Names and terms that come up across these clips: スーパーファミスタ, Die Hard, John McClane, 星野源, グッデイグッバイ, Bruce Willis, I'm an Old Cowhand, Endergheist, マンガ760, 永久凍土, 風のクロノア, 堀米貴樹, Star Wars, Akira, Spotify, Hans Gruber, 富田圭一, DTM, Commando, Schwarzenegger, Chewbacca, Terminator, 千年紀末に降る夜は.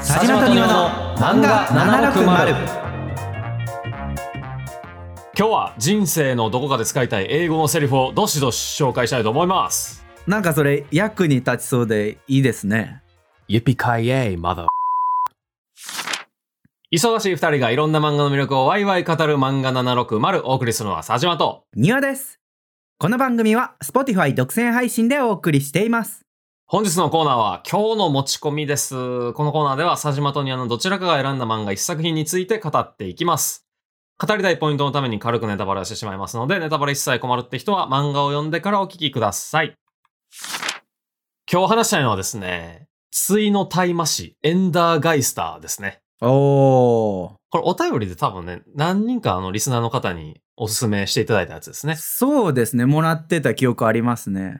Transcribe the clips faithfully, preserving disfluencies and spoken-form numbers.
佐島と庭の漫画ななひゃくろくじゅう。今日は人生のどこかで使いたい英語のセリフをどしどし紹介したいと思います。なんかそれ役に立ちそうでいいですね。ゆぴかいえいマダ。忙しいふたりがいろんな漫画の魅力をワイワイ語る漫画ななひゃくろくじゅうをお送りするのは佐島と庭です。この番組は Spotify 独占配信でお送りしています。本日のコーナーは今日の持ち込みです。このコーナーでは佐島と庭のどちらかが選んだ漫画いっさく品について語っていきます。語りたいポイントのために軽くネタバレをしてしまいますので、ネタバレ一切困るって人は漫画を読んでからお聞きください。今日話したいのはですね、対の大魔師エンダーガイスターですね。おー、これお便りで多分ね、何人かあのリスナーの方におすすめしていただいたやつですね。そうですね、もらってた記憶ありますね。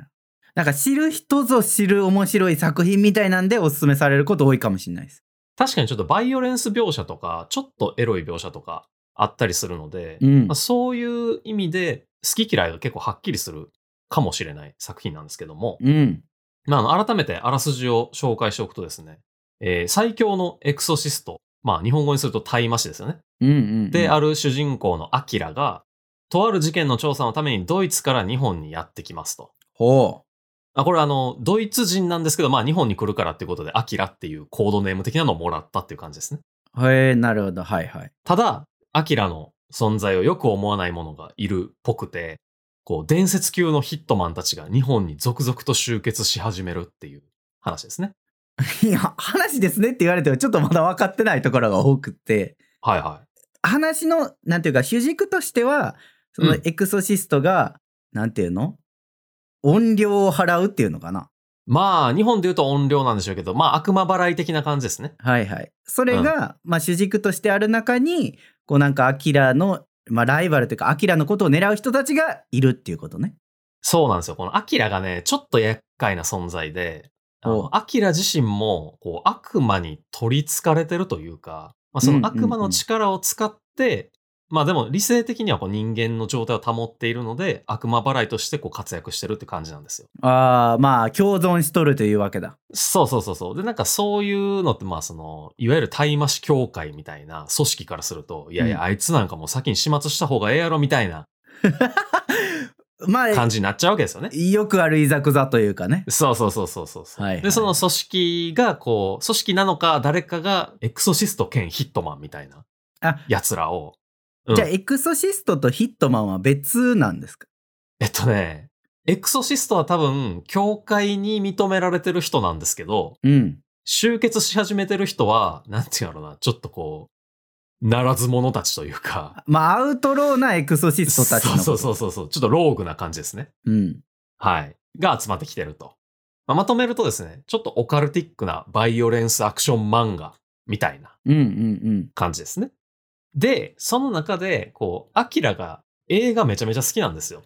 なんか知る人ぞ知る面白い作品みたいなんでおすすめされること多いかもしれないです。確かにちょっとバイオレンス描写とかちょっとエロい描写とかあったりするので、うん、まあ、そういう意味で好き嫌いが結構はっきりするかもしれない作品なんですけども、うん、まあ、あの改めてあらすじを紹介しておくとですね、えー、最強のエクソシスト、まあ日本語にすると大魔師ですよね、うんうんうん、である主人公のアキラがとある事件の調査のためにドイツから日本にやってきますと。ほう。あ、これあのドイツ人なんですけど、まあ日本に来るからっていうことでアキラっていうコードネーム的なのをもらったっていう感じですね。へえ、なるほど、はいはい。ただアキラの存在をよく思わない者がいるっぽくて、こう伝説級のヒットマンたちが日本に続々と集結し始めるっていう話ですね。いや、話ですねって言われてもちょっとまだ分かってないところが多くて、はいはい、話のなんていうか主軸としてはそのエクソシストが、うん、なんていうの、怨霊を払うっていうのかな。まあ日本でいうと怨霊なんでしょうけど、まあ悪魔払い的な感じですね。はいはい。それが、うん、まあ主軸としてある中に、こうなんかアキラの、まあ、ライバルというかアキラのことを狙う人たちがいるっていうことね。そうなんですよ。このアキラがね、ちょっと厄介な存在で、あのアキラ自身もこう悪魔に取り憑かれてるというか、まあ、その悪魔の力を使って、うんうんうん、まあでも理性的にはこう人間の状態を保っているので、悪魔払いとしてこう活躍してるって感じなんですよ。ああ、まあ共存しとるというわけだ。そうそうそうそう。で、なんかそういうのって、まあそのいわゆる大魔師協会みたいな組織からすると、いやいやあいつなんかもう先に始末した方がええやろみたいな感じになっちゃうわけですよね。まあ、よくあるいざこざというかね。そうそうそうそうそう。はいはい、でその組織がこう組織なのか誰かがエクソシスト兼ヒットマンみたいなやつらを。じゃあ、うん、エクソシストとヒットマンは別なんですか？えっとね、エクソシストは多分教会に認められてる人なんですけど、うん、集結し始めてる人はなんていうのかな、ちょっとこうならず者たちというか、まあアウトローなエクソシストたちのこと。そうそうそうそう、ちょっとローグな感じですね。うん、はい、が集まってきてると、まあ、まとめるとですね、ちょっとオカルティックなバイオレンスアクション漫画みたいな感じですね。うんうんうん。で、その中で、こう、アキラが映画めちゃめちゃ好きなんですよ。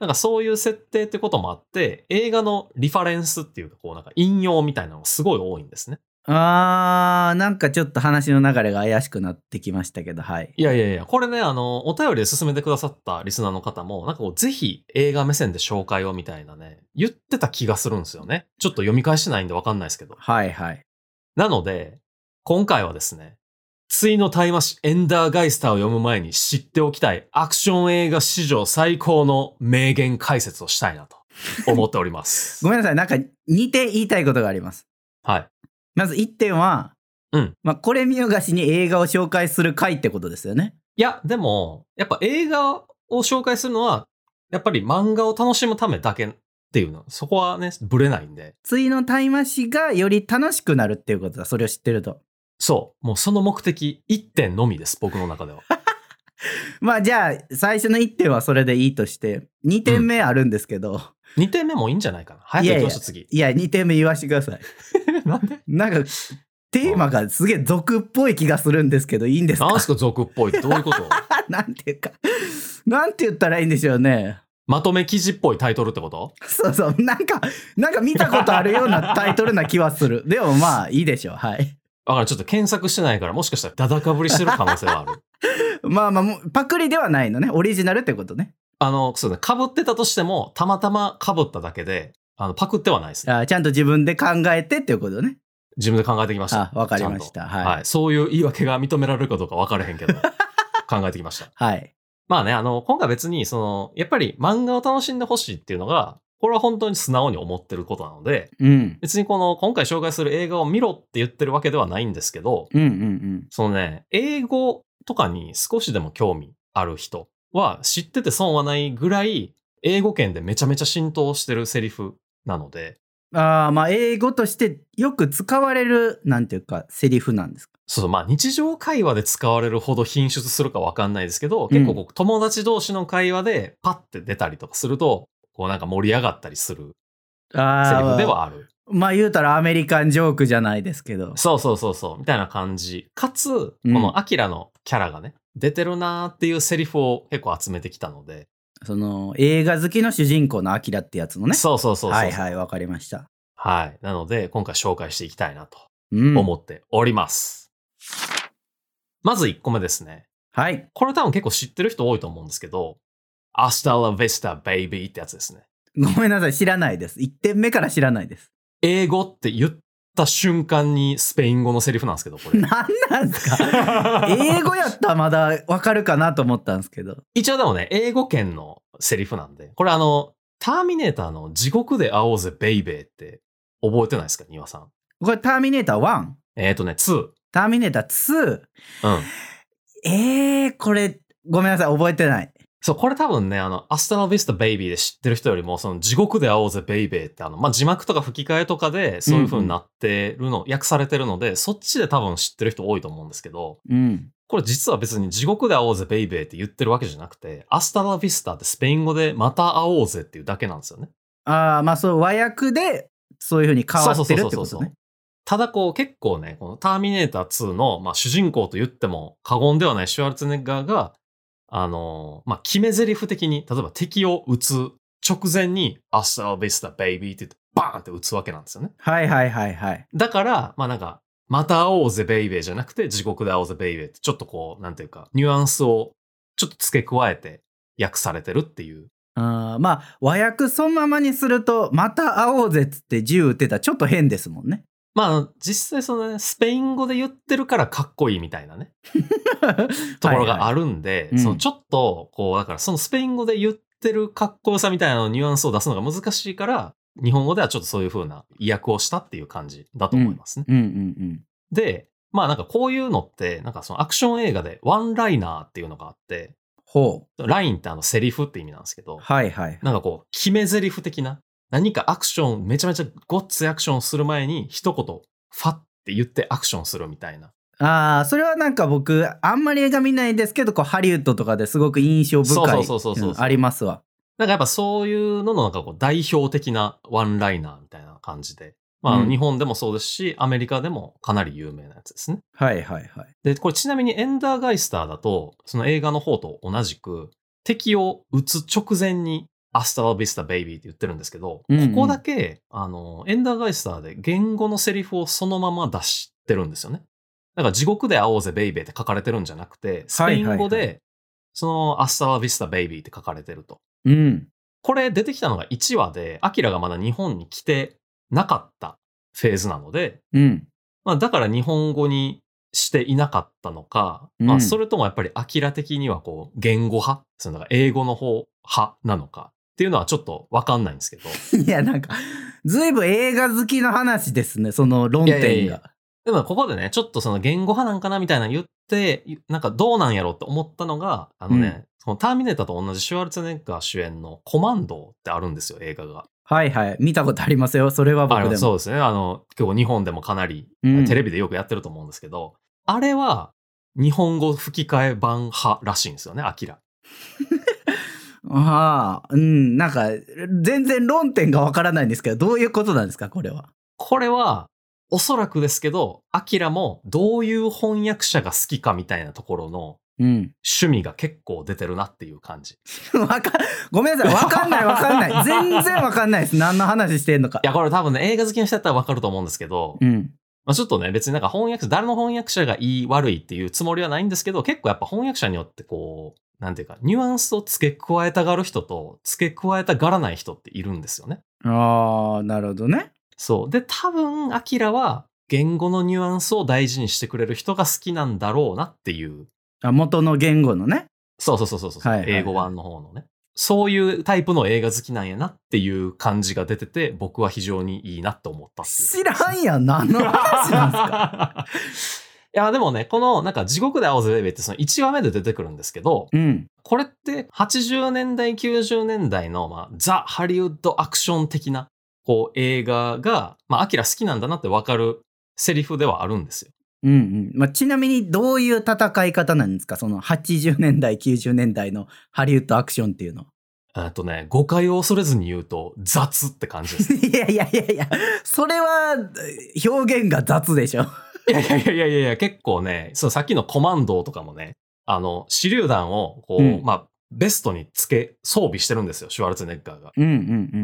なんかそういう設定ってこともあって、映画のリファレンスっていうか、こうなんか引用みたいなのがすごい多いんですね。あー、なんかちょっと話の流れが怪しくなってきましたけど、はい。いやいやいや、これね、あの、お便りで勧めてくださったリスナーの方も、なんかこう、ぜひ映画目線で紹介をみたいなね、言ってた気がするんですよね。ちょっと読み返してないんでわかんないですけど。はいはい。なので、今回はですね、対の大魔師エンダーガイスターを読む前に知っておきたいアクション映画史上最高の名言解説をしたいなと思っております。ごめんなさい、なんかにてん言いたいことがあります。はい。まずいってんは、うん、まあこれ見よがしに映画を紹介する回ってことですよね。いや、でもやっぱ映画を紹介するのはやっぱり漫画を楽しむためだけっていうの、そこはねブレないんで。対の大魔師がより楽しくなるっていうことだ。それを知ってると。そう。もうその目的いってんのみです。僕の中では。まあじゃあ最初のいってんはそれでいいとして、にてんめあるんですけど。うん、にてんめもいいんじゃないかな。早く行きましょう、次。いや、にてんめ言わせてください。なんで？なんかテーマがすげえ俗っぽい気がするんですけど、いいんですか？なんすか俗っぽいってどういうこと？なんていうか、なんて言ったらいいんでしょうね。まとめ記事っぽいタイトルってこと？そうそう。なんか、なんか見たことあるようなタイトルな気はする。でもまあいいでしょう。はい。だからちょっと検索してないから、もしかしたらダダかぶりしてる可能性はある。まあまあもうパクリではないのね、オリジナルってことね。あのそうね、かぶってたとしてもたまたまかぶっただけで、あのパクってはないですね。あ、ちゃんと自分で考えてっていうことね。自分で考えてきました。わかりました、はいはい。そういう言い訳が認められるかどうか分からへんけど、考えてきました。はい。まあね、あの、今回別に、その、やっぱり漫画を楽しんでほしいっていうのが、これは本当に素直に思ってることなので、うん、別にこの今回紹介する映画を見ろって言ってるわけではないんですけど、うんうんうん、そのね、英語とかに少しでも興味ある人は知ってて損はないぐらい英語圏でめちゃめちゃ浸透してるセリフなので、あー、まあ英語としてよく使われるなんていうかセリフなんですか。そう、まあ日常会話で使われるほど品質するか分かんないですけど、結構こう友達同士の会話でパッて出たりとかすると。こうなんか盛り上がったりするセリフではある。あ、まあ言うたらアメリカンジョークじゃないですけど、そうそうそうそうみたいな感じかつ、このアキラのキャラがね、うん、出てるなーっていうセリフを結構集めてきたので、その映画好きの主人公のアキラってやつのね、そうそうそうそう、はいはい、わかりました。はい、なので今回紹介していきたいなと思っております、うん、まずいっこめですね。はい、これ多分結構知ってる人多いと思うんですけど、アスタラベスタベイビーってやつですね。ごめんなさい、知らないです。いってんめから知らないです。英語って言った瞬間にスペイン語のセリフなんですけど、これ何なんですか英語やったらまだわかるかなと思ったんですけど、一応でもね、英語圏のセリフなんで、これあのターミネーターの地獄で会おうぜベイベーって覚えてないですか、庭さん。これターミネーターワン、えっ、ー、とねツー、ターミネーターツー、うん、えー、これごめんなさい、覚えてない。そう、これ多分ね、あの、アスタラビスタベイビーで知ってる人よりも、その地獄で会おうぜベイベーって、あの、まあ、字幕とか吹き替えとかでそういう風になってるの、うんうん、訳されてるので、そっちで多分知ってる人多いと思うんですけど、うん、これ実は別に地獄で会おうぜベイベーって言ってるわけじゃなくて、アスタラビスタってスペイン語でまた会おうぜっていうだけなんですよね。ああ、まあ、そう、和訳でそういう風に変わってるってことね。ただこう結構ね、このターミネーターツーの、まあ、主人公と言っても過言ではないシュワルツェネッガーが、あのー、まあ、決め台詞的に、例えば敵を撃つ直前に、アスタラビスタベイビーって言って、バーンって撃つわけなんですよね。はいはいはいはい。だから、まあ、なんか、また会おうぜベイベーじゃなくて、地獄で会おうぜベイベーって、ちょっとこう、なんていうか、ニュアンスをちょっと付け加えて訳されてるっていう。あー、まあ、和訳そのままにすると、また会おうぜってって銃撃ってたらちょっと変ですもんね。まあ、実際その、ね、スペイン語で言ってるからかっこいいみたいなねところがあるんで、はいはい、そのちょっとこう、うん、だからそのスペイン語で言ってるかっこよさみたいなのニュアンスを出すのが難しいから、日本語ではちょっとそういう風な意訳をしたっていう感じだと思いますね、うんうんうんうん、で、まあなんかこういうのってなんかそのアクション映画でワンライナーっていうのがあって、ほう、ラインってあのセリフって意味なんですけど、はいはい、なんかこう決めゼリフ的な、何かアクション、めちゃめちゃごっついアクションする前に一言ファって言ってアクションするみたいな。ああ、それはなんか僕あんまり映画見ないんですけど、こうハリウッドとかですごく印象深いありますわ。なんかやっぱそういうののなんかこう代表的なワンライナーみたいな感じで、まあ、うん、日本でもそうですしアメリカでもかなり有名なやつですね。はいはいはい。でこれちなみにエンダーガイスターだとその映画の方と同じく敵を撃つ直前にアスタラビスタベイビーって言ってるんですけど、うんうん、ここだけあのエンダーガイスターで言語のセリフをそのまま出してるんですよね。だから地獄で会おうぜベイビーって書かれてるんじゃなくて、スペイン語で、はいはいはい、そのアスタラビスタベイビーって書かれてると、うん、これ出てきたのがいちわでアキラがまだ日本に来てなかったフェーズなので、うん、まあ、だから日本語にしていなかったのか、うん、まあ、それともやっぱりアキラ的にはこう言語派、その英語の方派なのかっていうのはちょっと分かんないんですけどいやなんかずいぶん映画好きの話ですね、その論点が。いやいやいや、でもここでねちょっとその言語派なんかなみたいな言って、なんかどうなんやろうって思ったのがあのね、うん、そのターミネーターと同じシュワルツェネッガー主演のコマンドってあるんですよ、映画が。はいはい、見たことありますよ。それは僕でもそうですね、あの結構日本でもかなり、うん、テレビでよくやってると思うんですけど、あれは日本語吹き替え版派らしいんですよね、アキラああ、うん、なんか全然論点がわからないんですけど、どういうことなんですかこれは。これはおそらくですけど、アキラもどういう翻訳者が好きかみたいなところの趣味が結構出てるなっていう感じ、うん、わかごめんなさい、わかんないわかんない全然わかんないです、何の話してんのか。いやこれ多分ね映画好きの人だったらわかると思うんですけど、うん、まあ、ちょっとね別になんか翻訳者、誰の翻訳者がいい悪いっていうつもりはないんですけど、結構やっぱ翻訳者によってこうなんていうかニュアンスを付け加えたがる人と付け加えたがらない人っているんですよね。ああ、なるほどね。そうで、多分アキラは言語のニュアンスを大事にしてくれる人が好きなんだろうなっていう。あ、元の言語のね。そうそうそうそうそう、はいはいはい、英語版の方のね、そういうタイプの映画好きなんやなっていう感じが出てて、僕は非常にいいなって思ったっていう。知らんやん、何の話なんですか。いやでもね、このなんか地獄で会おうぜベイベーってそのいちわめで出てくるんですけど、うん、これってはちじゅうねんだいきゅうじゅうねんだいの、まあ、ザ・ハリウッドアクション的なこう映画が、まあ、アキラ好きなんだなって分かるセリフではあるんですよ。うんうん。まあ、ちなみにどういう戦い方なんですか、そのはちじゅうねんだいきゅうじゅうねんだいのハリウッドアクションっていうの。あとね、誤解を恐れずに言うと雑って感じです、ね、いやいやいやいや、それは表現が雑でしょ。いやいやいやいや、結構ね、そのさっきのコマンドとかもね、あの手榴弾をこう、うん、まあベストにつけ装備してるんですよ、シュワルツェネッガーが、うんうんう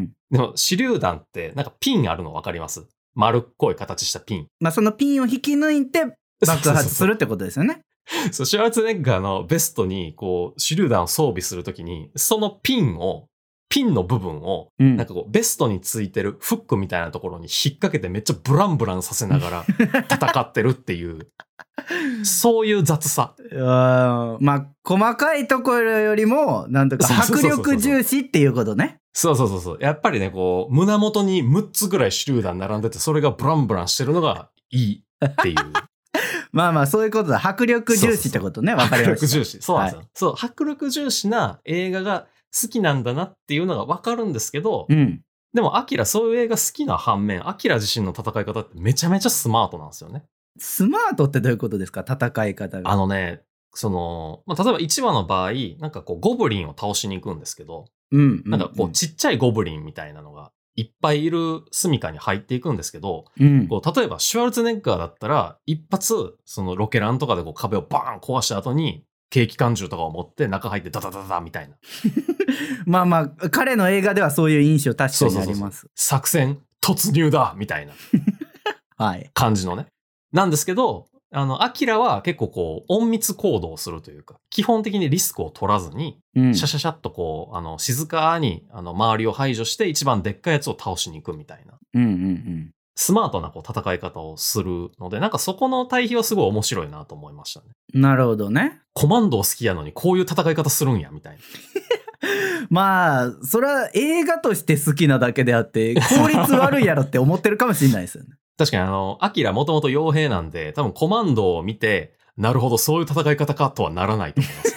ん、でも手榴弾ってなんかピンあるの分かります？丸っこい形したピン、まあ、そのピンを引き抜いて爆発するってことですよね。そうそうそうそう。シュワルツェネッガーのベストにこう手榴弾を装備するときに、そのピンをピンの部分をなんかこうベストについてるフックみたいなところに引っ掛けてめっちゃブランブランさせながら戦ってるっていうそういう雑さ。あ、まあ細かいところよりもなんとか迫力重視っていうことね。そうそうそうそう。やっぱりね、こう胸元にむっつぐらい手榴弾並んでて、それがブランブランしてるのがいいっていうまあまあそういうことだ、迫力重視ってことね。わかりました。迫力重視、そうなんですよ、はい、そう、迫力重視な映画が好きなんだなっていうのが分かるんですけど、うん、でもアキラそういう映画好きな反面、アキラ自身の戦い方ってめちゃめちゃスマートなんですよね。スマートってどういうことですか？戦い方が。あのね、その、まあ、例えばいちわの場合、なんかこうゴブリンを倒しに行くんですけど、うんうんうん、なんかこうちっちゃいゴブリンみたいなのがいっぱいいる住処に入っていくんですけど、うん、こう例えばシュワルツェネッガーだったら一発そのロケランとかでこう壁をバーン壊した後にケーキ缶銃とかを持って中入ってダダダダダみたいなまあまあ彼の映画ではそういう印象確かにあります。そうそうそう、作戦突入だみたいな感じのね、はい、なんですけど、あのアキラは結構こう隠密行動をするというか、基本的にリスクを取らずに、うん、シャシャシャっとこうあの静かにあの周りを排除して一番でっかいやつを倒しに行くみたいな、うんうんうん、スマートなこう戦い方をするので、なんかそこの対比はすごい面白いなと思いましたね。なるほどね。コマンド好きやのにこういう戦い方するんやみたいなまあそれは映画として好きなだけであって効率悪いやろって思ってるかもしれないですよね確かにあのアキラもともと傭兵なんで、多分コマンドを見てなるほどそういう戦い方かとはならないと思います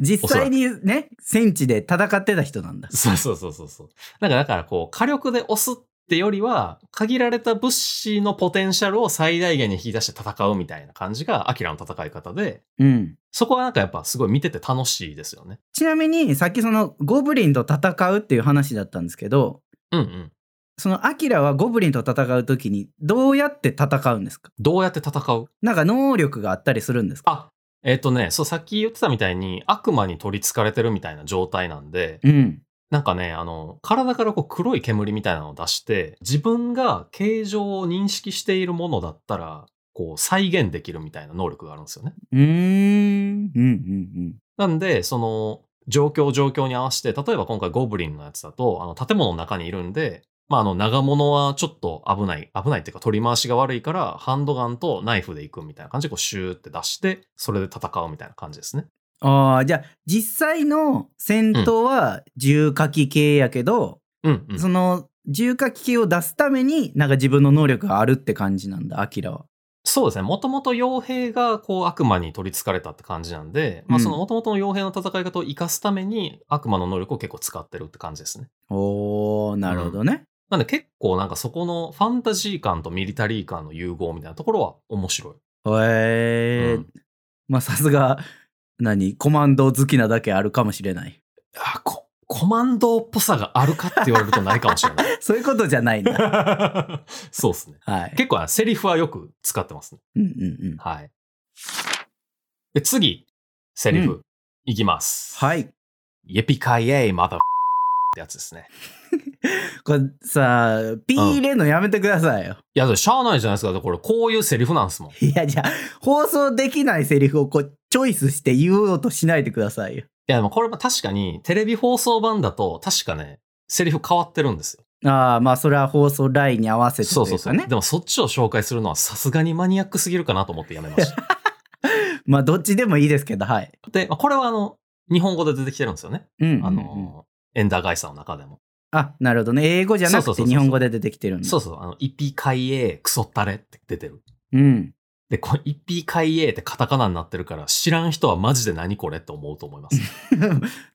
実際にね戦地で戦ってた人なんだ。そうそうそうそうそう。なんかだからこう火力で押すってよりは、限られた物資のポテンシャルを最大限に引き出して戦うみたいな感じがアキラの戦い方で、うん、そこはなんかやっぱすごい見てて楽しいですよね。ちなみにさっきそのゴブリンと戦うっていう話だったんですけど、うんうん、そのアキラはゴブリンと戦うときにどうやって戦うんですか？どうやって戦う？なんか能力があったりするんですか？あ、えっとね、そう、さっき言ってたみたいに悪魔に取り憑かれてるみたいな状態なんで、うん。なんかね、あの体からこう黒い煙みたいなのを出して、自分が形状を認識しているものだったらこう再現できるみたいな能力があるんですよね。うーん、うんうんうん、なんでその状況状況に合わせて、例えば今回ゴブリンのやつだとあの建物の中にいるんで、まあ、あの長物はちょっと危ない危ないっていうか取り回しが悪いから、ハンドガンとナイフでいくみたいな感じでこうシューって出して、それで戦うみたいな感じですね。あ、じゃあ実際の戦闘は重火器系やけど、うんうんうん、その重火器系を出すためになんか自分の能力があるって感じなんだ、アキラは。そうですね、もともと傭兵がこう悪魔に取り憑かれたって感じなんで、まあ、そのもともとの傭兵の戦い方を生かすために悪魔の能力を結構使ってるって感じですね。おー、なるほどね、うん、なんで結構なんかそこのファンタジー感とミリタリー感の融合みたいなところは面白い。へー、うん、まあさすが何コマンド好きなだけあるかもしれない。あ、こコマンドっぽさがあるかって言われるとないかもしれないそういうことじゃないんだそうですね、はい、結構セリフはよく使ってますね、うんうんうん、はい。で次セリフいきます、うん、はい。イェピカイエイマダってやつですねこれさあピー入れんのやめてくださいよ、うん、いやしゃあないじゃないですか、これこういうセリフなんですもん。いやじゃあ放送できないセリフをこうチョイスして言おうとしないでくださいよ。いやでもこれも確かにテレビ放送版だと確かねセリフ変わってるんですよ。ああ、まあそれは放送ラインに合わせてですね。そうそうそう。でもそっちを紹介するのはさすがにマニアックすぎるかなと思ってやめました。まあどっちでもいいですけど、はい。で、これはあの日本語で出てきてるんですよね。うんうんうん、あのエンダーガイサーの中でも。あ、なるほどね。英語じゃなくて日本語で出てきてるんだ。そうそうそう。あのイピカイエークソタレって出てる。うん。で、このイピカイエーってカタカナになってるから知らん人はマジで何これって思うと思います。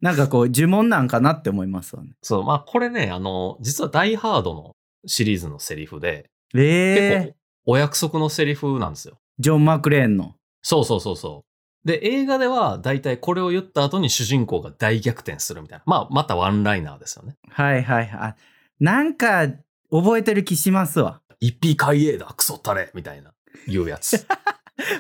なんかこう呪文なんかなって思いますわね。そう、まあこれね、あの実はダイハードのシリーズのセリフで、えー、結構お約束のセリフなんですよ。ジョン・マクレーンの。そうそうそうそう。で、映画ではだいたいこれを言った後に主人公が大逆転するみたいな。まあまたワンライナーですよね。はいはいはい。なんか覚えてる気しますわ。イピカイエーだクソタレみたいな。いうやつ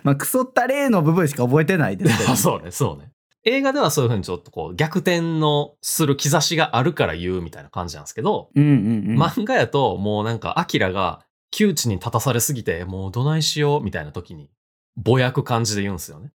まあクソったれの部分しか覚えてないですけど、ね、そうねそうね。映画ではそういう風にちょっとこう逆転のする兆しがあるから言うみたいな感じなんですけど、うんうんうん、漫画やともうなんかアキラが窮地に立たされすぎてもうどないしようみたいな時にぼやく感じで言うんですよね。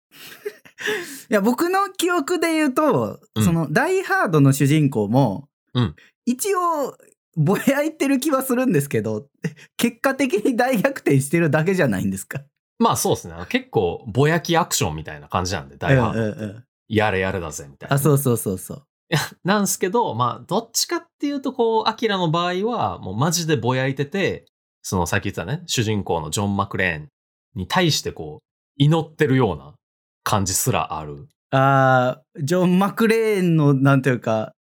いや僕の記憶で言うと、うん、そのダイハードの主人公も、うん、一応ぼやいてる気はするんですけど、結果的に大逆転してるだけじゃないんですか。まあそうですね。結構ぼやきアクションみたいな感じなんで、大半、うんうん、やれやれだぜみたいな。あ、そうそうそうそう。いやなんですけど、まあどっちかっていうとこうアキラの場合はもうマジでぼやいてて、そのさっき言ったね主人公のジョン・マクレーンに対してこう祈ってるような感じすらある。ああ、ジョン・マクレーンのなんていうか。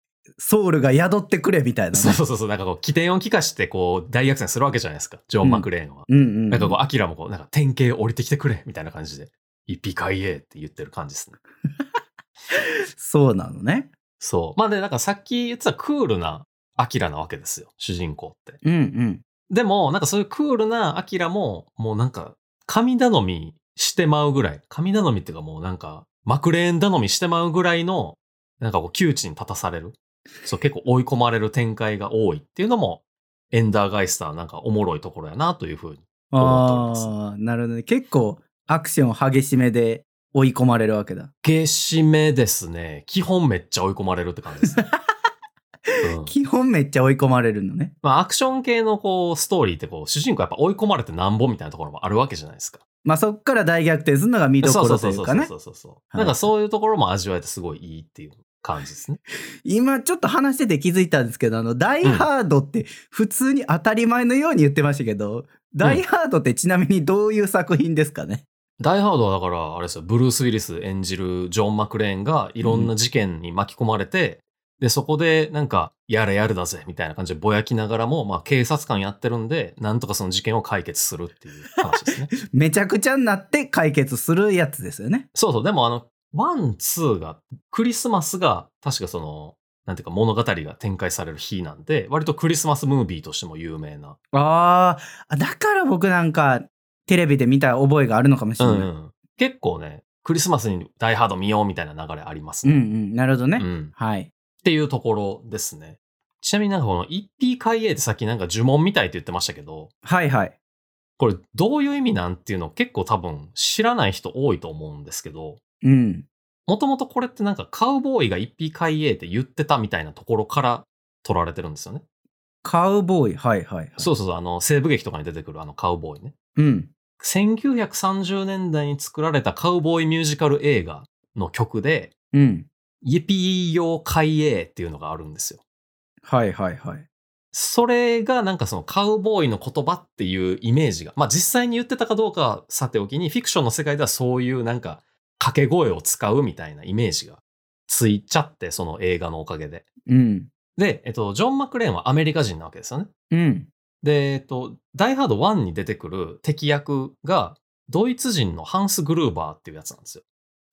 ソウルが宿ってくれみたいな、ね、そうそうそう、なんかこう起点を利かしてこう大逆転するわけじゃないですかジョン・マクレーンは、うんうんうんうん、なんかこうアキラもこうなんか典型降りてきてくれみたいな感じでイピカイエーって言ってる感じですね。そうなのね。そうまあでなんかさっき言ってたクールなアキラなわけですよ主人公って、うんうん、でもなんかそういうクールなアキラももうなんか神頼みしてまうぐらい神頼みっていうかもうなんかマクレーン頼みしてまうぐらいのなんかこう窮地に立たされるそう結構追い込まれる展開が多いっていうのもエンダーガイスターなんかおもろいところやなというふうに思っております。ああ、なるほどね。結構アクション激しめで追い込まれるわけだ。激しめですね。基本めっちゃ追い込まれるって感じですね。うん、基本めっちゃ追い込まれるのね。まあアクション系のこうストーリーってこう主人公やっぱ追い込まれてなんぼみたいなところもあるわけじゃないですか。まあそっから大逆転するのが見どころというかね。そうそうそうそうそう。なんかそういうところも味わえてすごいいいっていう。感じですね。今ちょっと話してて気づいたんですけど、あのダイハードって普通に当たり前のように言ってましたけど、うん、ダイハードってちなみにどういう作品ですかね。ダイハードはだからあれですよ、ブルース・ウィリス演じるジョン・マクレーンがいろんな事件に巻き込まれて、うん、でそこでなんかやれやれだぜみたいな感じでぼやきながらも、まあ、警察官やってるんでなんとかその事件を解決するっていう話ですね。めちゃくちゃになって解決するやつですよね。そうそう。でもあのワン、ツーが、クリスマスが、確かその、なんていうか物語が展開される日なんで、割とクリスマスムービーとしても有名な。ああ、だから僕なんか、テレビで見た覚えがあるのかもしれない。うんうん、結構ね、クリスマスにダイハード見ようみたいな流れありますね。うんうん、なるほどね。うん、はい。っていうところですね。ちなみになんかこの、一匹海英ってさっきなんか呪文みたいって言ってましたけど、はいはい。これ、どういう意味なんっていうの結構多分、知らない人多いと思うんですけど、うん、もともとこれってなんかカウボーイが一匹海英って言ってたみたいなところから取られてるんですよね。カウボーイ、はいはい、はい、そうそうそう、あの西部劇とかに出てくるあのカウボーイね。うん。せんきゅうひゃくさんじゅうねんだいに作られたカウボーイミュージカル映画の曲で、うん。イピーヨー海英っていうのがあるんですよ。はいはいはい。それがなんかそのカウボーイの言葉っていうイメージが、まあ実際に言ってたかどうかさておきに、フィクションの世界ではそういうなんか掛け声を使うみたいなイメージがついちゃって、その映画のおかげで。うん、で、えっと、ジョン・マクレーンはアメリカ人なわけですよね。うん、で、えっと、ダイハードワンに出てくる敵役がドイツ人のハンス・グルーバーっていうやつなんですよ。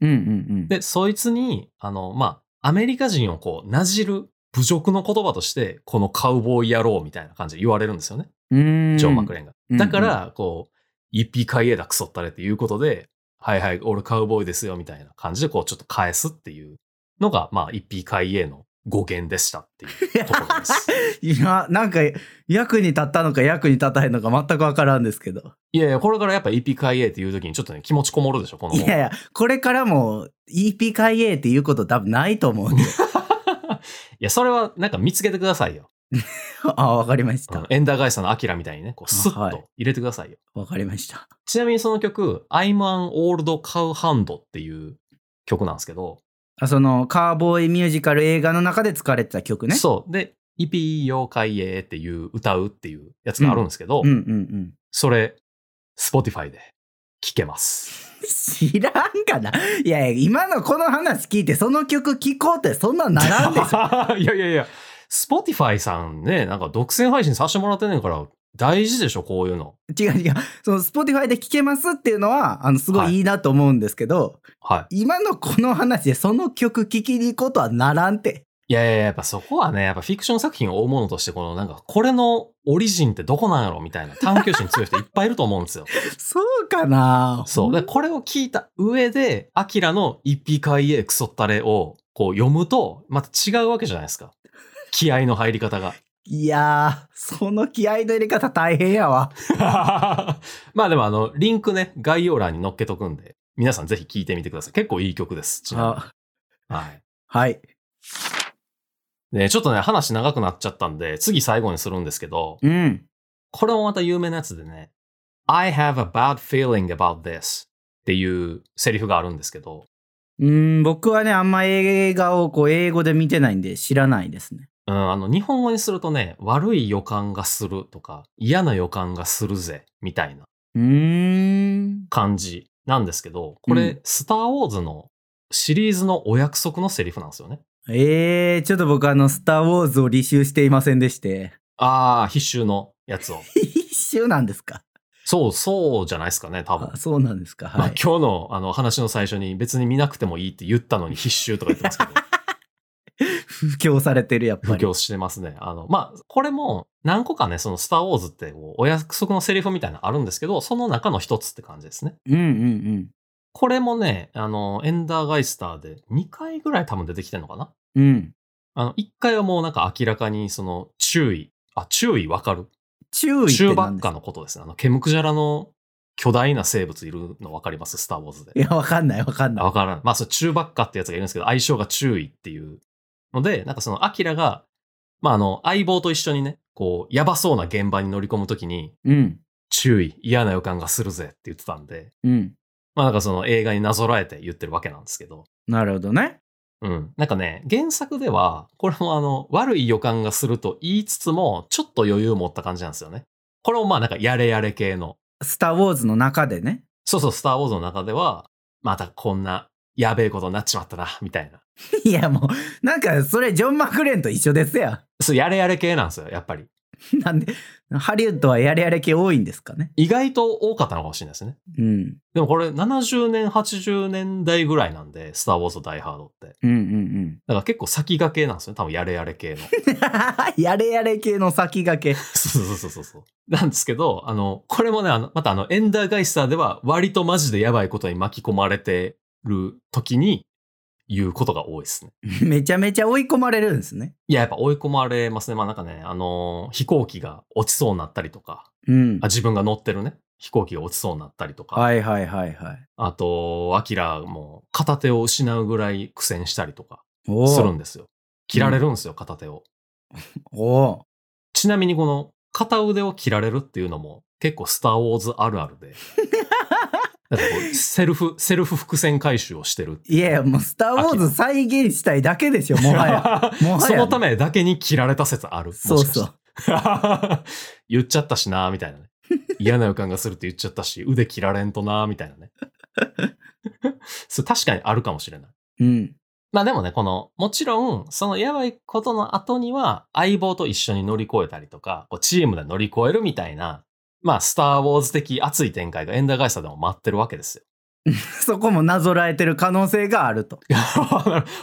うんうんうん、で、そいつに、あの、まあ、アメリカ人をこう、なじる侮辱の言葉として、このカウボーイ野郎みたいな感じで言われるんですよね。うーんジョン・マクレーンが。だから、こう、うんうん、イピカイエだクソったれっていうことで、はいはい、俺カウボーイですよみたいな感じでこうちょっと返すっていうのがまあ一匹海英の語源でしたっていうところです。いやなんか役に立ったのか役に立たへんのか全く分からんですけど。いやいやこれからやっぱ一匹海英っていう時にちょっとね気持ちこもるでしょこの。いやいやこれからも一匹海英っていうこと多分ないと思うんで。いやそれはなんか見つけてくださいよ。ああ、わかりました、うん。エンダーガイストのアキラみたいにね、こうスッと入れてくださいよ。わ、はい、かりました。ちなみにその曲、I'm an Old Cowhand っていう曲なんですけど。あ、そのカーボーイミュージカル映画の中で使われてた曲ね。そう。で、イピー妖怪へっていう歌うっていうやつがあるんですけど、うんうんうんうん、それ、Spotify で聴けます。知らんかな。いやいや、今のこの話聞いてその曲聴こうってそんなんならんでしょ。いやいやいや。Spotify さんね、なんか独占配信させてもらってんねんから大事でしょ、こういうの。違う違う、その Spotify で聴けますっていうのはあのすごいいいなと思うんですけど、はいはい、今のこの話でその曲聴きに行こうとはならんて。いやいや、やっぱそこはね、やっぱフィクション作品を追うものとして、このなんかこれのオリジンってどこなんやろみたいな探求心強い人いっぱいいると思うんですよ。そうかな。そうで、これを聞いた上でアキラの一匹海へクソったれをこう読むとまた違うわけじゃないですか。気合の入り方が。いやー、その気合の入れ方大変やわ。まあでもあのリンクね、概要欄に載っけとくんで、皆さんぜひ聞いてみてください。結構いい曲です。ちなみに、はいはい、ね、ちょっとね話長くなっちゃったんで次最後にするんですけど、うん、これもまた有名なやつでね、 I have a bad feeling about this っていうセリフがあるんですけど、うーん、僕はねあんま映画をこう英語で見てないんで知らないですね。うん、あの日本語にするとね、悪い予感がするとか嫌な予感がするぜみたいな感じなんですけど、これ、うん、スターウォーズのシリーズのお約束のセリフなんですよね。えー、ちょっと僕あのスターウォーズを履修していませんでして。ああ、必修のやつを。必修なんですか。そうそうじゃないですかね、多分。あ、そうなんですか、はい。まあ、今日のあの話の最初に別に見なくてもいいって言ったのに必修とか言ってますけど。布教されてる、やっぱり。布教してますね。あの、まあ、これも何個かね、そのスターウォーズってこうお約束のセリフみたいなのあるんですけど、その中の一つって感じですね。うんうんうん。これもね、あの、エンダーガイスターでにかいぐらい多分出てきてんのかな。うん。あの、いっかいはもうなんか明らかにその注意、あ、注意わかる。注意。チューバッカのことですね。あの、ケムクジャラの巨大な生物いるの分かります？スターウォーズで。いや、わかんないわかんない。わからない。まあ、そのチューバッカってやつがいるんですけど、愛称が注意っていう。ので、なんかそのアキラが、まあ、あの相棒と一緒にね、こうやばそうな現場に乗り込むときに、うん、注意、嫌な予感がするぜって言ってたんで、うん、まあなんかその映画になぞらえて言ってるわけなんですけど。なるほどね。うん、なんかね、原作ではこれもあの悪い予感がすると言いつつもちょっと余裕を持った感じなんですよね。これもまあなんかやれやれ系の。スターウォーズの中でね。そうそう、スターウォーズの中ではまたこんな。やべえことになっちまったなみたいな。いやもうなんかそれジョン・マクレーンと一緒ですや。そうやれやれ系なんですよやっぱり。なんでハリウッドはやれやれ系多いんですかね。意外と多かったのかもしれないですね。うん。でもこれななじゅうねんはちじゅうねんだいぐらいなんで、スター・ウォーズ・ダイ・ハードって。うんうんうん。だから結構先駆けなんですよね、多分やれやれ系の。やれやれ系の先駆け。そうそうそうそう。なんですけど、あのこれもね、あのまたあのエンダーガイスターでは割とマジでやばいことに巻き込まれて。る時に言うことが多いですね。めちゃめちゃ追い込まれるんですね。いや、やっぱ追い込まれますね。まあなんかね、あのー、飛行機が落ちそうになったりとか、うん、あ自分が乗ってるね飛行機が落ちそうになったりとか、はいはいはいはい。あとアキラも片手を失うぐらい苦戦したりとかするんですよ。切られるんですよ、うん、片手を。おちなみにこの片腕を切られるっていうのも結構スターウォーズあるあるで。だからこうセルフ、セルフ伏線回収をしてる。いやいや、もうスターウォーズ再現したいだけでしょ、もはや。もはやね、そのためだけに切られた説ある。そうそう。言っちゃったしな、みたいなね。嫌な予感がするって言っちゃったし、腕切られんとな、みたいなね。それ確かにあるかもしれない。うん。まあでもね、この、もちろん、そのやばいことの後には、相棒と一緒に乗り越えたりとか、こうチームで乗り越えるみたいな、まあ、スター・ウォーズ的熱い展開がエンダーガイスターでも待ってるわけですよ。そこもなぞらえてる可能性があると。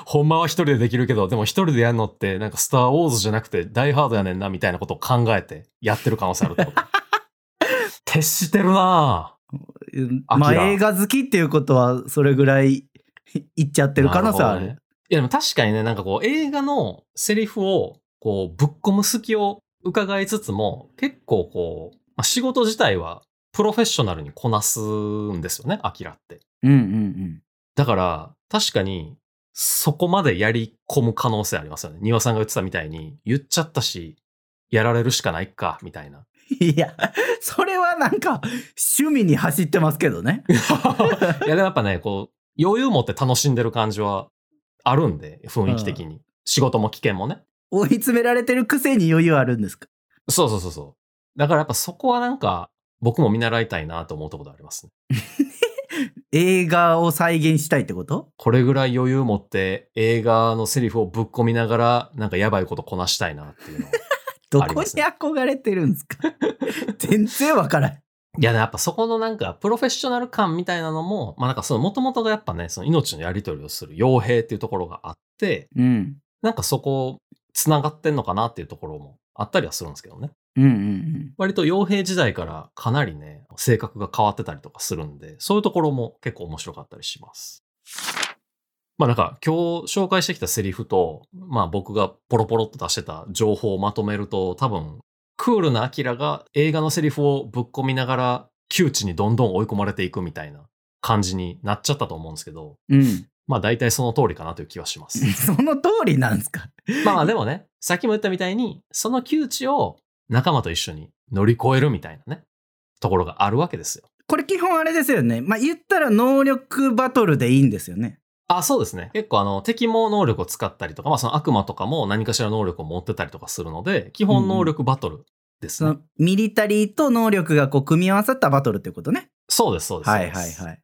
ほんまは一人でできるけど、でも一人でやるのってなんかスター・ウォーズじゃなくてダイ・ハードやねんなみたいなことを考えてやってる可能性あるってこと。徹してるなぁ。まあ映画好きっていうことはそれぐらいいっちゃってる可能性ある。なるほどね。いやでも確かにね、なんかこう映画のセリフをこうぶっ込む隙を伺いつつも、結構こうまあ、仕事自体はプロフェッショナルにこなすんですよね、アキラって。うんうんうん。だから確かにそこまでやり込む可能性ありますよね。庭さんが言ってたみたいに言っちゃったし、やられるしかないかみたいな。いやそれはなんか趣味に走ってますけどね。いやでもやっぱねこう余裕持って楽しんでる感じはあるんで、雰囲気的に、うん、仕事も危険もね、追い詰められてるくせに余裕あるんですか。そうそうそうそう、だからやっぱそこはなんか僕も見習いたいなと思うところありますね。映画を再現したいってこと？これぐらい余裕持って映画のセリフをぶっ込みながらなんかやばいことこなしたいなっていうのはありますね。どこに憧れてるんですか？全然わからん。いや、ね、やっぱそこのなんかプロフェッショナル感みたいなのも、まあなんかその元々がやっぱね、その命のやり取りをする傭兵っていうところがあって、うん、なんかそこつながってんのかなっていうところもあったりはするんですけどね。うんうんうん、割と傭兵時代からかなりね性格が変わってたりとかするんで、そういうところも結構面白かったりします。まあなんか今日紹介してきたセリフと、まあ、僕がポロポロっと出してた情報をまとめると、多分クールなアキラが映画のセリフをぶっ込みながら窮地にどんどん追い込まれていくみたいな感じになっちゃったと思うんですけど、うん、まあ大体その通りかなという気はします。その通りなんですか？まあでもね、さっきも言ったみたいにその窮地を仲間と一緒に乗り越えるみたいなねところがあるわけですよ。これ基本あれですよね、まあ、言ったら能力バトルでいいんですよね。あ、そうですね。結構あの敵も能力を使ったりとか、まあ、その悪魔とかも何かしら能力を持ってたりとかするので、基本能力バトルですね、うん、そのミリタリーと能力がこう組み合わさったバトルってことね。そうですそうです、はいはいはい。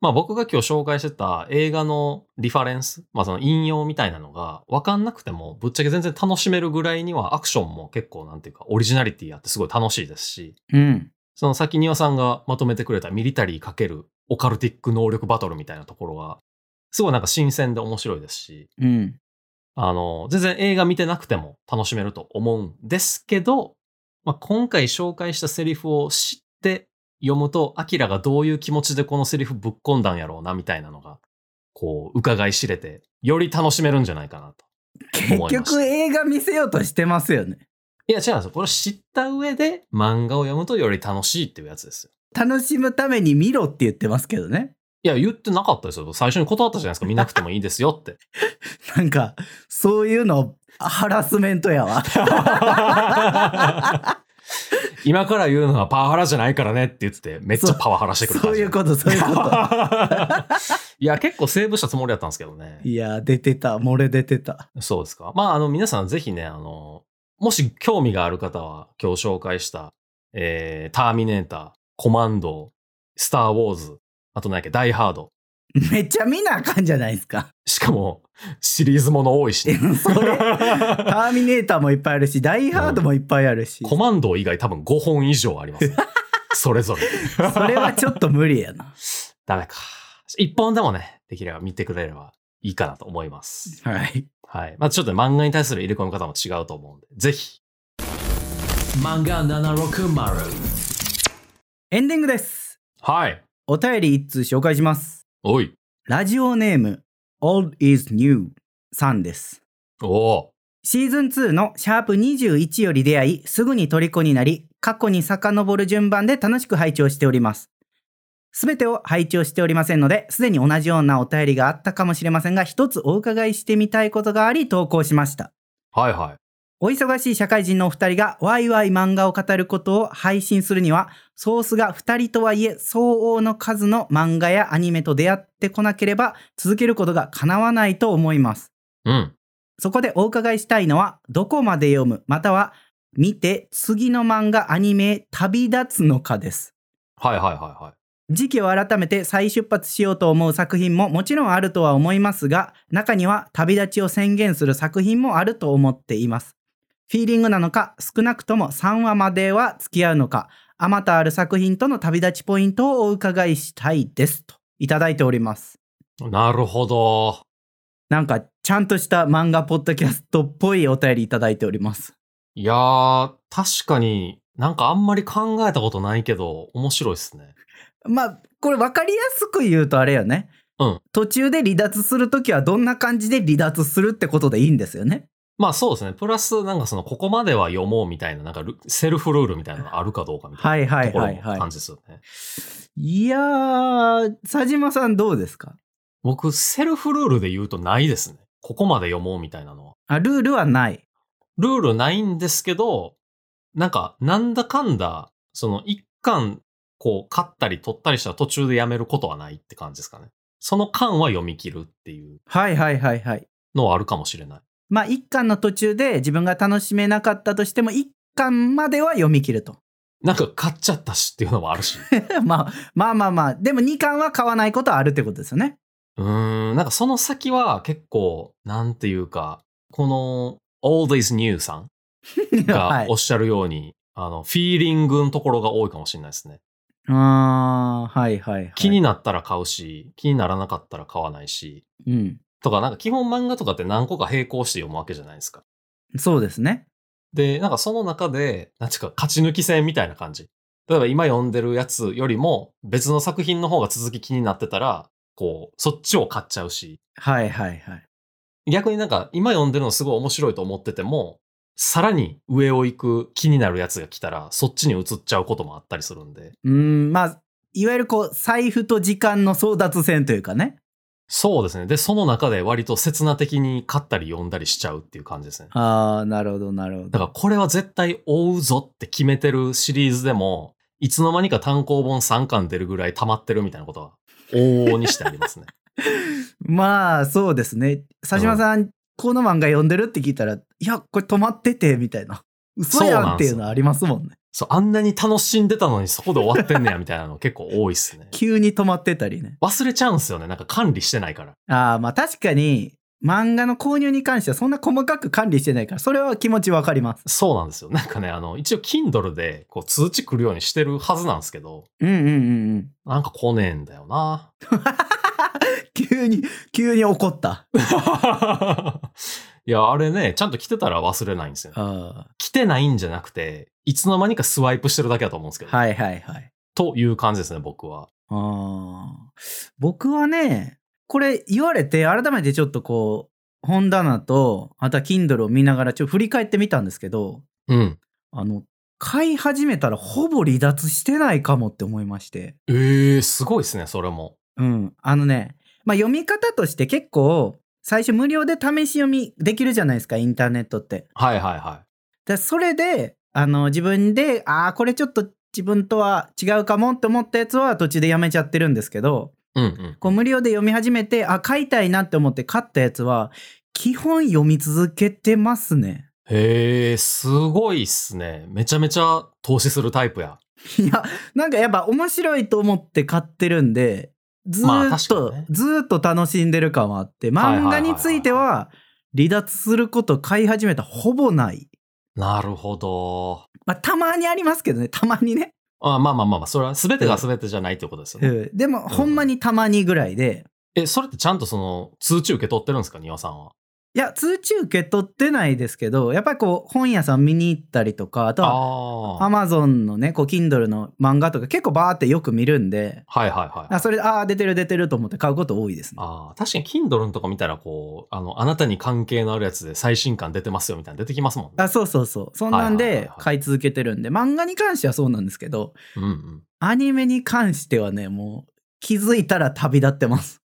まあ、僕が今日紹介してた映画のリファレンス、まあ、その引用みたいなのが分かんなくてもぶっちゃけ全然楽しめるぐらいには、アクションも結構なんていうかオリジナリティあってすごい楽しいですし、うん、そのさっき丹羽さんがまとめてくれたミリタリー×オカルティック能力バトルみたいなところはすごいなんか新鮮で面白いですし、うん、あの全然映画見てなくても楽しめると思うんですけど、まあ、今回紹介したセリフを知って読むと、アキラがどういう気持ちでこのセリフぶっ込んだんやろうなみたいなのがこう伺い知れて、より楽しめるんじゃないかなと思いました。結局映画見せようとしてますよね。いや違うんですよ、これ知った上で漫画を読むとより楽しいっていうやつですよ。楽しむために見ろって言ってますけどね。いや言ってなかったですよ、最初に断ったじゃないですか、見なくてもいいですよって。なんかそういうのハラスメントやわ。今から言うのはパワハラじゃないからねって言ってめっちゃパワハラしてくる感じ。 そう、そういうことそういうこと。いや結構セーブしたつもりだったんですけどね。いや出てた、漏れ出てた。そうですか。まああの皆さんぜひね、あのもし興味がある方は今日紹介した、えー、ターミネーター、コマンド、スターウォーズ、あと何やっけ、ダイハード、めっちゃ見なあかんじゃないですか。しかもシリーズもの多いし、ね、それターミネーターもいっぱいあるし、ダイハードもいっぱいあるし、うん、コマンド以外多分ごほん以上あります、ね、それぞれ。それはちょっと無理やな。ダメか。いっぽんでもねできれば見てくれればいいかなと思います。はい、はい、まあちょっと、ね、漫画に対する入れ込み方も違うと思うんで、ぜひ漫画ななひゃくろくじゅうエンディングです。はい、お便り一通紹介します。おい、ラジオネーム old is new さんです。おシーズンツーのシャープにじゅういちより出会い、すぐに虜になり、過去に遡る順番で楽しく拝聴しております。すべてを拝聴しておりませんので、すでに同じようなお便りがあったかもしれませんが、一つお伺いしてみたいことがあり投稿しました。はいはい。お忙しい社会人のお二人がワイワイ漫画を語ることを配信するには、ソースがふたりとはいえ相応の数の漫画やアニメと出会ってこなければ続けることが叶わないと思います、うん、そこでお伺いしたいのは、どこまで読む、または見て次の漫画アニメへ旅立つのかです。はいはいはいはい。時期を改めて再出発しようと思う作品ももちろんあるとは思いますが、中には旅立ちを宣言する作品もあると思っています。フィーリングなのか、少なくともさんわまでは付き合うのか、あまたある作品との旅立ちポイントをお伺いしたいですといただいております。なるほど。なんかちゃんとした漫画ポッドキャストっぽいお便りいただいております。いやー確かになんかあんまり考えたことないけど面白いですね。まあこれ分かりやすく言うとあれよね、うん、途中で離脱するときはどんな感じで離脱するってことでいいんですよね。まあそうですね。プラスなんかそのここまでは読もうみたいな、なんかセルフルールみたいなのがあるかどうかみたいなところの感じですよね。はいはいはいはい。いやー、佐島さんどうですか？僕セルフルールで言うとないですね。ここまで読もうみたいなのは。あ、ルールはない。ルールないんですけど、なんかなんだかんだその一巻こう勝ったり取ったりしたら途中でやめることはないって感じですかね。その巻は読み切るっていう。はいはいはいはい。のはあるかもしれない。まあ一巻の途中で自分が楽しめなかったとしても一巻までは読み切ると。なんか買っちゃったしっていうのもあるし。まあ、まあまあまあでもにかんは買わないことはあるってことですよね。うーん、なんかその先は結構なんていうか、この old is new さんがおっしゃるように、はい、あのフィーリングのところが多いかもしれないですね。ああ、はいはいはい。気になったら買うし、気にならなかったら買わないし、うん、とかなんか基本漫画とかって何個か並行して読むわけじゃないですか。そうですね。で、なんかその中で、なんていうか勝ち抜き戦みたいな感じ。例えば今読んでるやつよりも別の作品の方が続き気になってたら、こう、そっちを買っちゃうし。はいはいはい。逆になんか今読んでるのすごい面白いと思ってても、さらに上を行く気になるやつが来たら、そっちに移っちゃうこともあったりするんで。うーん、まあ、いわゆるこう、財布と時間の争奪戦というかね。そうですね。で、その中で割と刹那的に買ったり読んだりしちゃうっていう感じですね。ああ、なるほど、なるほど。だからこれは絶対追うぞって決めてるシリーズでも、いつの間にか単行本さんかん出るぐらい溜まってるみたいなことは、往々にしてありますね。まあ、そうですね。佐島さん、うん、この漫画読んでるって聞いたら、いや、これ止まってて、みたいな。嘘やんっていうのありますもんね。そう、あんなに楽しんでたのにそこで終わってんねや、みたいなの結構多いっすね。急に止まってたりね。忘れちゃうんすよね。なんか管理してないから。ああ、まあ確かに、漫画の購入に関してはそんな細かく管理してないから、それは気持ちわかります。そうなんですよ。なんかね、あの、一応 Kindle でこう通知来るようにしてるはずなんですけど。うんうんうんうん。なんか来ねえんだよな。急に急に怒ったいやあれね、ちゃんと来てたら忘れないんですよ、ね、あ、来てないんじゃなくていつの間にかスワイプしてるだけだと思うんですけど、はいはいはい、という感じですね。僕はあ僕はね、これ言われて改めてちょっとこう本棚とあとは Kindle を見ながらちょっと振り返ってみたんですけど、うん、あの買い始めたらほぼ離脱してないかもって思いまして。えー、すごいですねそれも。うん、あのね、まあ、読み方として結構最初無料で試し読みできるじゃないですかインターネットって。はいはいはい。でそれであの自分でああこれちょっと自分とは違うかもって思ったやつは途中でやめちゃってるんですけど、うんうん、こう無料で読み始めてあ買いたいなって思って買ったやつは基本読み続けてますね。へえ、すごいっすね。めちゃめちゃ投資するタイプや。いやなんかやっぱ面白いと思って買ってるんでずっと、まあね、ずっと楽しんでる感はあって、漫画については離脱すること買い始めたほぼない。なるほど、まあ、たまにありますけどね。たまにね。あ、まあまあまあまあそれは全てが全てじゃないってことですよね、うんうん、でも、うん、ほんまにたまにぐらいで。え、それってちゃんとその通知受け取ってるんですか庭さんは。いや通知受け取ってないですけど、やっぱりこう本屋さん見に行ったりとか、あとはアマゾンのねこう Kindle の漫画とか結構バーってよく見るんで、はいはいはい、あそれああ出てる出てると思って買うこと多いですね。あ確かに Kindle のとこ見たらこう あのあなたに関係のあるやつで最新刊出てますよみたいな出てきますもんね。あそうそうそう、そんなんで買い続けてるんで、はいはいはいはい、漫画に関してはそうなんですけど、うんうん、アニメに関してはねもう気づいたら旅立ってます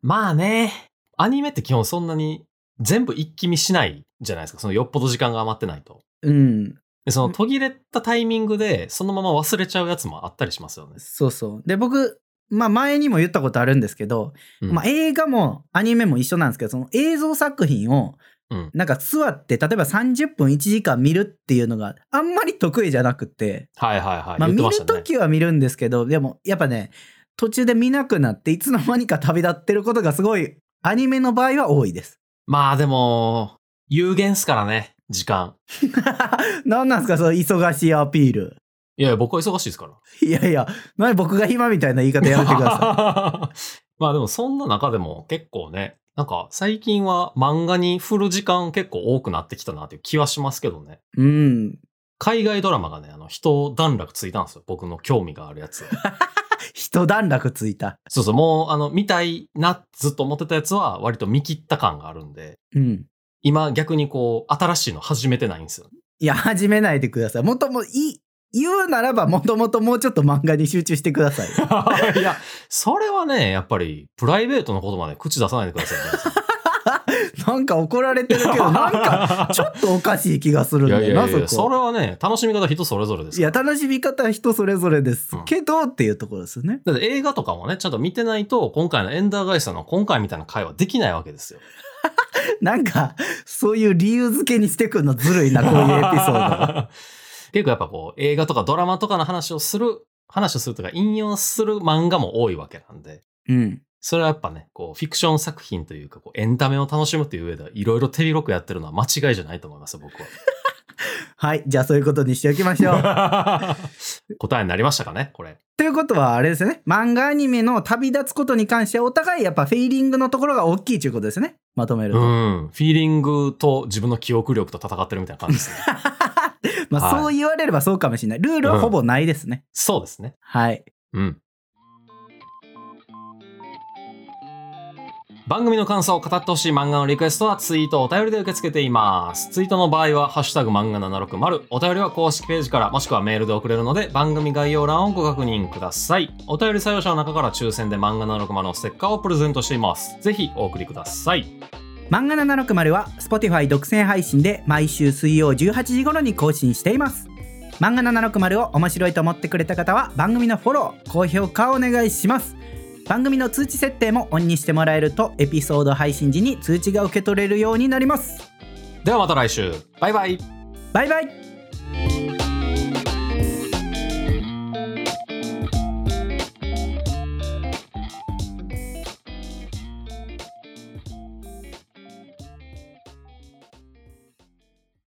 まあね、アニメって基本そんなに全部一気見しないじゃないですか。そのよっぽど時間が余ってないと。うん。で、その途切れたタイミングでそのまま忘れちゃうやつもあったりしますよね。そうそう。で、僕、まあ前にも言ったことあるんですけど、うん、まあ映画もアニメも一緒なんですけど、その映像作品をなんか座って、例えばさんじゅっぷんいちじかん見るっていうのがあんまり得意じゃなくて。はいはいはい。まあ見るときは見るんですけど、でもやっぱね、途中で見なくなっていつの間にか旅立ってることがすごいアニメの場合は多いです。まあでも有限っすからね時間何なんすかその忙しいアピール。いやいや僕は忙しいですから。いやいや何僕が暇みたいな言い方やめてくださいまあでもそんな中でも結構ねなんか最近は漫画に振る時間結構多くなってきたなっていう気はしますけどね。うん、海外ドラマがねあの一段落ついたんですよ僕の興味があるやつ一段落ついた。そうそう、もうあの見たいなってずっと思ってたやつは割と見切った感があるんで、うん、今逆にこう新しいの始めてないんですよ。いや始めないでください。もともい言うならばもともともうちょっと漫画に集中してくださいいやそれはねやっぱりプライベートのことまで口出さないでくださいなんか怒られてるけどなんかちょっとおかしい気がするんだよな。いやいやいやいや、 そ, それはね楽しみ方人それぞれです。いや楽しみ方は人それぞれですけど、うん、っていうところですよね。だって映画とかもねちゃんと見てないと今回のエンダーガイストの今回みたいな会話できないわけですよ。なんかそういう理由付けにしてくるのずるいなこういうエピソード。結構やっぱこう映画とかドラマとかの話をする話をするとか引用する漫画も多いわけなんで、うん、それはやっぱねこうフィクション作品というかこうエンタメを楽しむという上でいろいろ手広くやってるのは間違いじゃないと思います僕は。はいじゃあそういうことにしておきましょう。答えになりましたかねこれ。ということはあれですね、漫画アニメの旅立つことに関してはお互いやっぱフィーリングのところが大きいということですね。まとめると、うん、フィーリングと自分の記憶力と戦ってるみたいな感じですね。まあ、はい、そう言われればそうかもしれない。ルールはほぼないですね、うん、そうですね。はい、うん、番組の感想を語ってほしい漫画のリクエストはツイートお便りで受け付けています。ツイートの場合はハッシュタグ漫画ななひゃくろくじゅう、お便りは公式ページからもしくはメールで送れるので番組概要欄をご確認ください。お便り採用者の中から抽選で漫画ななひゃくろくじゅうのステッカーをプレゼントしています。ぜひお送りください。漫画ななひゃくろくじゅうは Spotify 独占配信で毎週水曜じゅうはちじ頃に更新しています。漫画ななひゃくろくじゅうを面白いと思ってくれた方は番組のフォロー、高評価をお願いします。番組の通知設定もオンにしてもらえるとエピソード配信時に通知が受け取れるようになります。ではまた来週、バイバイバイバイ。